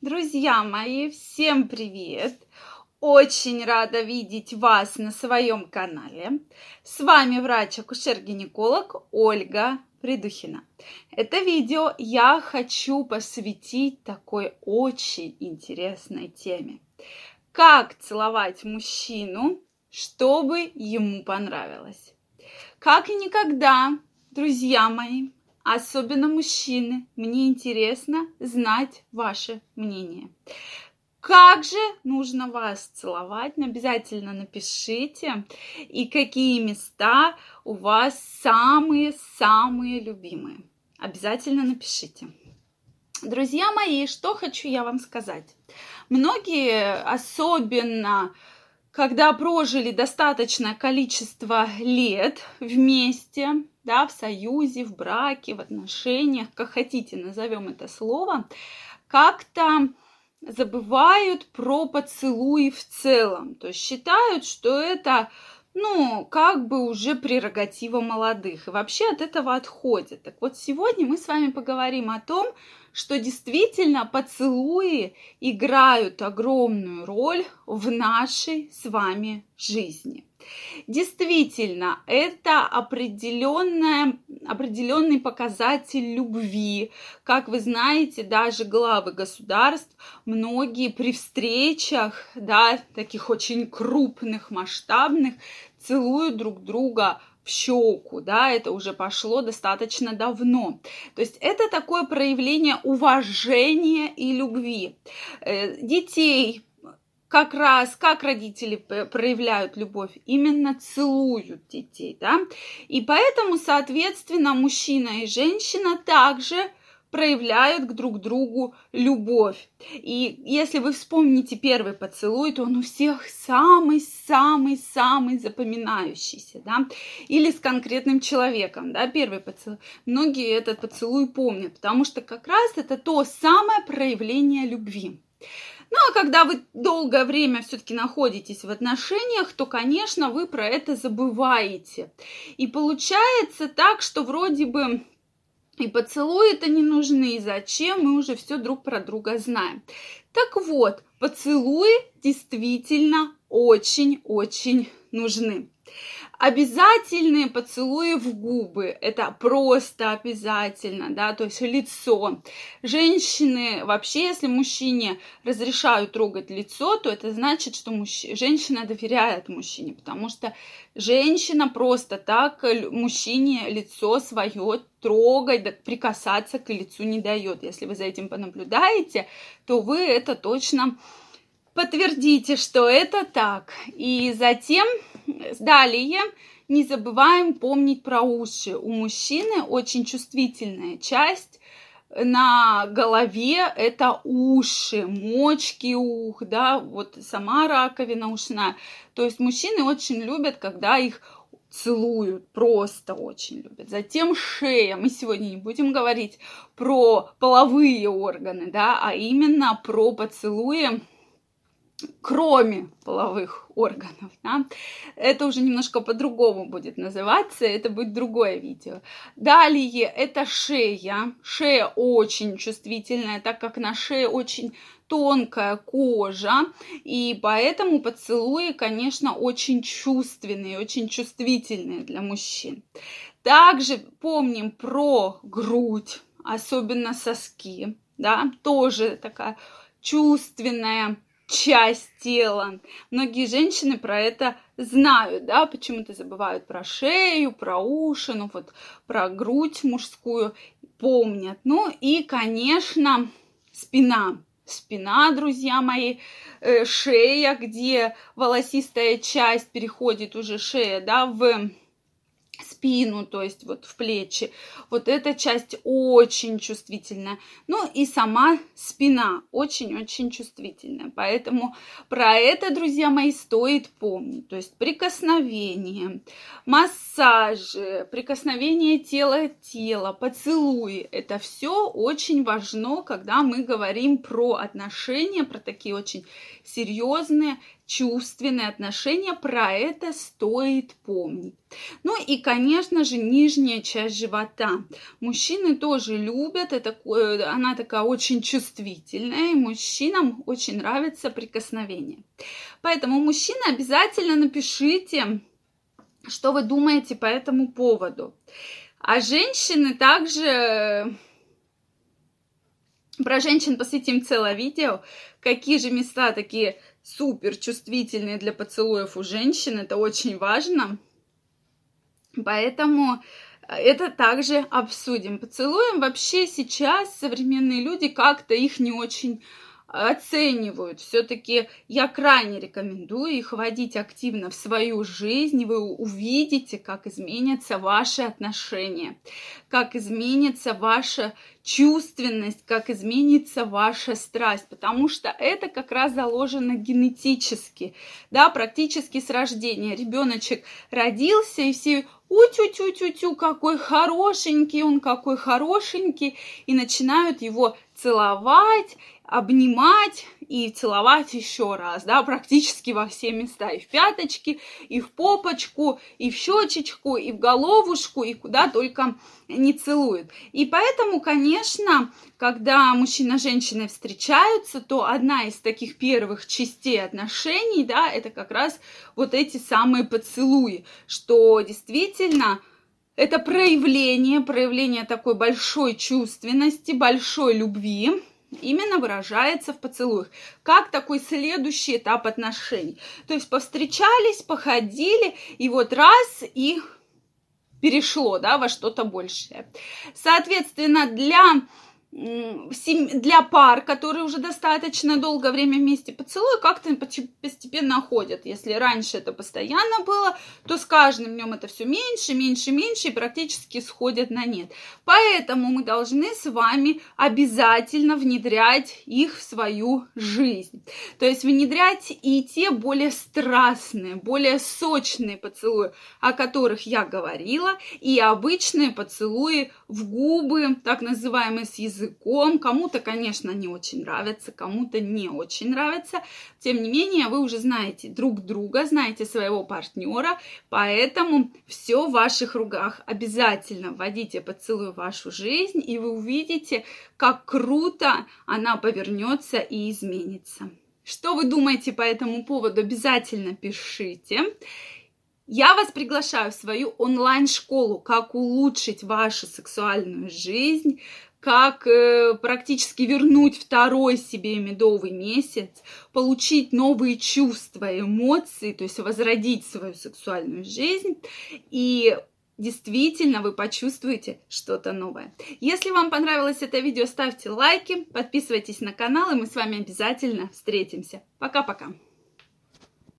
Друзья мои, всем привет! Очень рада видеть вас на своем канале. С вами врач-акушер-гинеколог Ольга Прядухина. Это видео я хочу посвятить такой очень интересной теме. Как целовать мужчину, чтобы ему понравилось? Как никогда, друзья мои, особенно мужчины, мне интересно знать ваше мнение. Как же нужно вас целовать? Обязательно напишите. И какие места у вас самые-самые любимые? Обязательно напишите. Друзья мои, что хочу я вам сказать. Многие, особенно когда прожили достаточное количество лет вместе, в союзе, в браке, в отношениях, как хотите, назовем это слово, как-то забывают про поцелуи в целом. То есть считают, что это, как бы уже прерогатива молодых. И вообще от этого отходят. Так вот, сегодня мы с вами поговорим о том, что действительно поцелуи играют огромную роль в нашей с вами жизни. Действительно, это определенный показатель любви. Как вы знаете, даже главы государств, многие при встречах, таких очень крупных, масштабных, целуют друг друга в щеку, это уже пошло достаточно давно. То есть это такое проявление уважения и любви. Детей как раз, как родители проявляют любовь, именно целуют детей, и поэтому, соответственно, мужчина и женщина также проявляют друг к другу любовь. И если вы вспомните первый поцелуй, то он у всех самый-самый-самый запоминающийся, или с конкретным человеком, первый поцелуй. Многие этот поцелуй помнят, потому что как раз это то самое проявление любви. А когда вы долгое время все-таки находитесь в отношениях, то, конечно, вы про это забываете. И получается так, что вроде бы и поцелуи-то не нужны, и зачем, мы уже все друг про друга знаем. Так вот, поцелуи действительно очень-очень нужны. Обязательные поцелуи в губы, это просто обязательно, то есть лицо. Женщины вообще, если мужчине разрешают трогать лицо, то это значит, что женщина доверяет мужчине, потому что женщина просто так мужчине лицо свое трогать, прикасаться к лицу не дает. Если вы за этим понаблюдаете, то вы это точно подтвердите, что это так. И затем, далее, не забываем помнить про уши. У мужчины очень чувствительная часть на голове – это уши, мочки ух, сама раковина ушная. То есть мужчины очень любят, когда их целуют, просто очень любят. Затем шея. Мы сегодня не будем говорить про половые органы, а именно про поцелуи, кроме половых органов, это уже немножко по-другому будет называться, это будет другое видео. Далее это шея. Шея очень чувствительная, так как на шее очень тонкая кожа, и поэтому поцелуи, конечно, очень чувственные, очень чувствительные для мужчин. Также помним про грудь, особенно соски, тоже такая чувственная часть тела. Многие женщины про это знают, почему-то забывают про шею, про уши, про грудь мужскую помнят. И, конечно, спина. Спина, друзья мои, шея, где волосистая часть переходит уже шея, в спину, то есть в плечи. Эта часть очень чувствительная. И сама спина очень-очень чувствительная. Поэтому про это, друзья мои, стоит помнить. То есть прикосновение, массажи, прикосновение тела, поцелуи. Это все очень важно, когда мы говорим про отношения, про такие очень серьезные, чувственные отношения. Про это стоит помнить. И, конечно, конечно же, нижняя часть живота. Мужчины тоже любят, она такая очень чувствительная, и мужчинам очень нравится прикосновение. Поэтому, мужчины, обязательно напишите, что вы думаете по этому поводу. А женщины также... Про женщин посвятим целое видео. Какие же места такие суперчувствительные для поцелуев у женщин. Это очень важно. Поэтому это также обсудим. Поцелуем вообще сейчас современные люди как-то их не очень оценивают. Все-таки я крайне рекомендую их вводить активно в свою жизнь. Вы увидите, как изменятся ваши отношения, как изменится ваша чувственность, как изменится ваша страсть, потому что это как раз заложено генетически, да, практически с рождения. Ребеночек родился, и все: «У-тю-тю-тю-тю, какой хорошенький он, какой хорошенький», и начинают его целовать, обнимать и целовать еще раз, да, практически во все места, и в пяточки, и в попочку, и в щечечку, и в головушку, и куда только не целуют. И поэтому, конечно, когда мужчина с женщиной встречаются, то одна из таких первых частей отношений, да, это как раз вот эти самые поцелуи, что действительно... Это проявление такой большой чувственности, большой любви, именно выражается в поцелуях, как такой следующий этап отношений. То есть повстречались, походили, и вот раз, и перешло, да, во что-то большее. Соответственно, для пар, которые уже достаточно долгое время вместе, поцелуи как-то постепенно уходят. Если раньше это постоянно было, то с каждым днем это все меньше и практически сходят на нет. Поэтому мы должны с вами обязательно внедрять их в свою жизнь. То есть внедрять и те более страстные, более сочные поцелуи, о которых я говорила, и обычные поцелуи в губы, так называемые с языком. Кому-то, конечно, не очень нравится, кому-то не очень нравится. Тем не менее, вы уже знаете друг друга, знаете своего партнера, поэтому все в ваших руках. Обязательно вводите поцелуй в вашу жизнь, и вы увидите, как круто она повернется и изменится. Что вы думаете по этому поводу, обязательно пишите. Я вас приглашаю в свою онлайн-школу «Как улучшить вашу сексуальную жизнь», как практически вернуть второй себе медовый месяц, получить новые чувства, эмоции, то есть возродить свою сексуальную жизнь, и действительно вы почувствуете что-то новое. Если вам понравилось это видео, ставьте лайки, подписывайтесь на канал, и мы с вами обязательно встретимся. Пока-пока!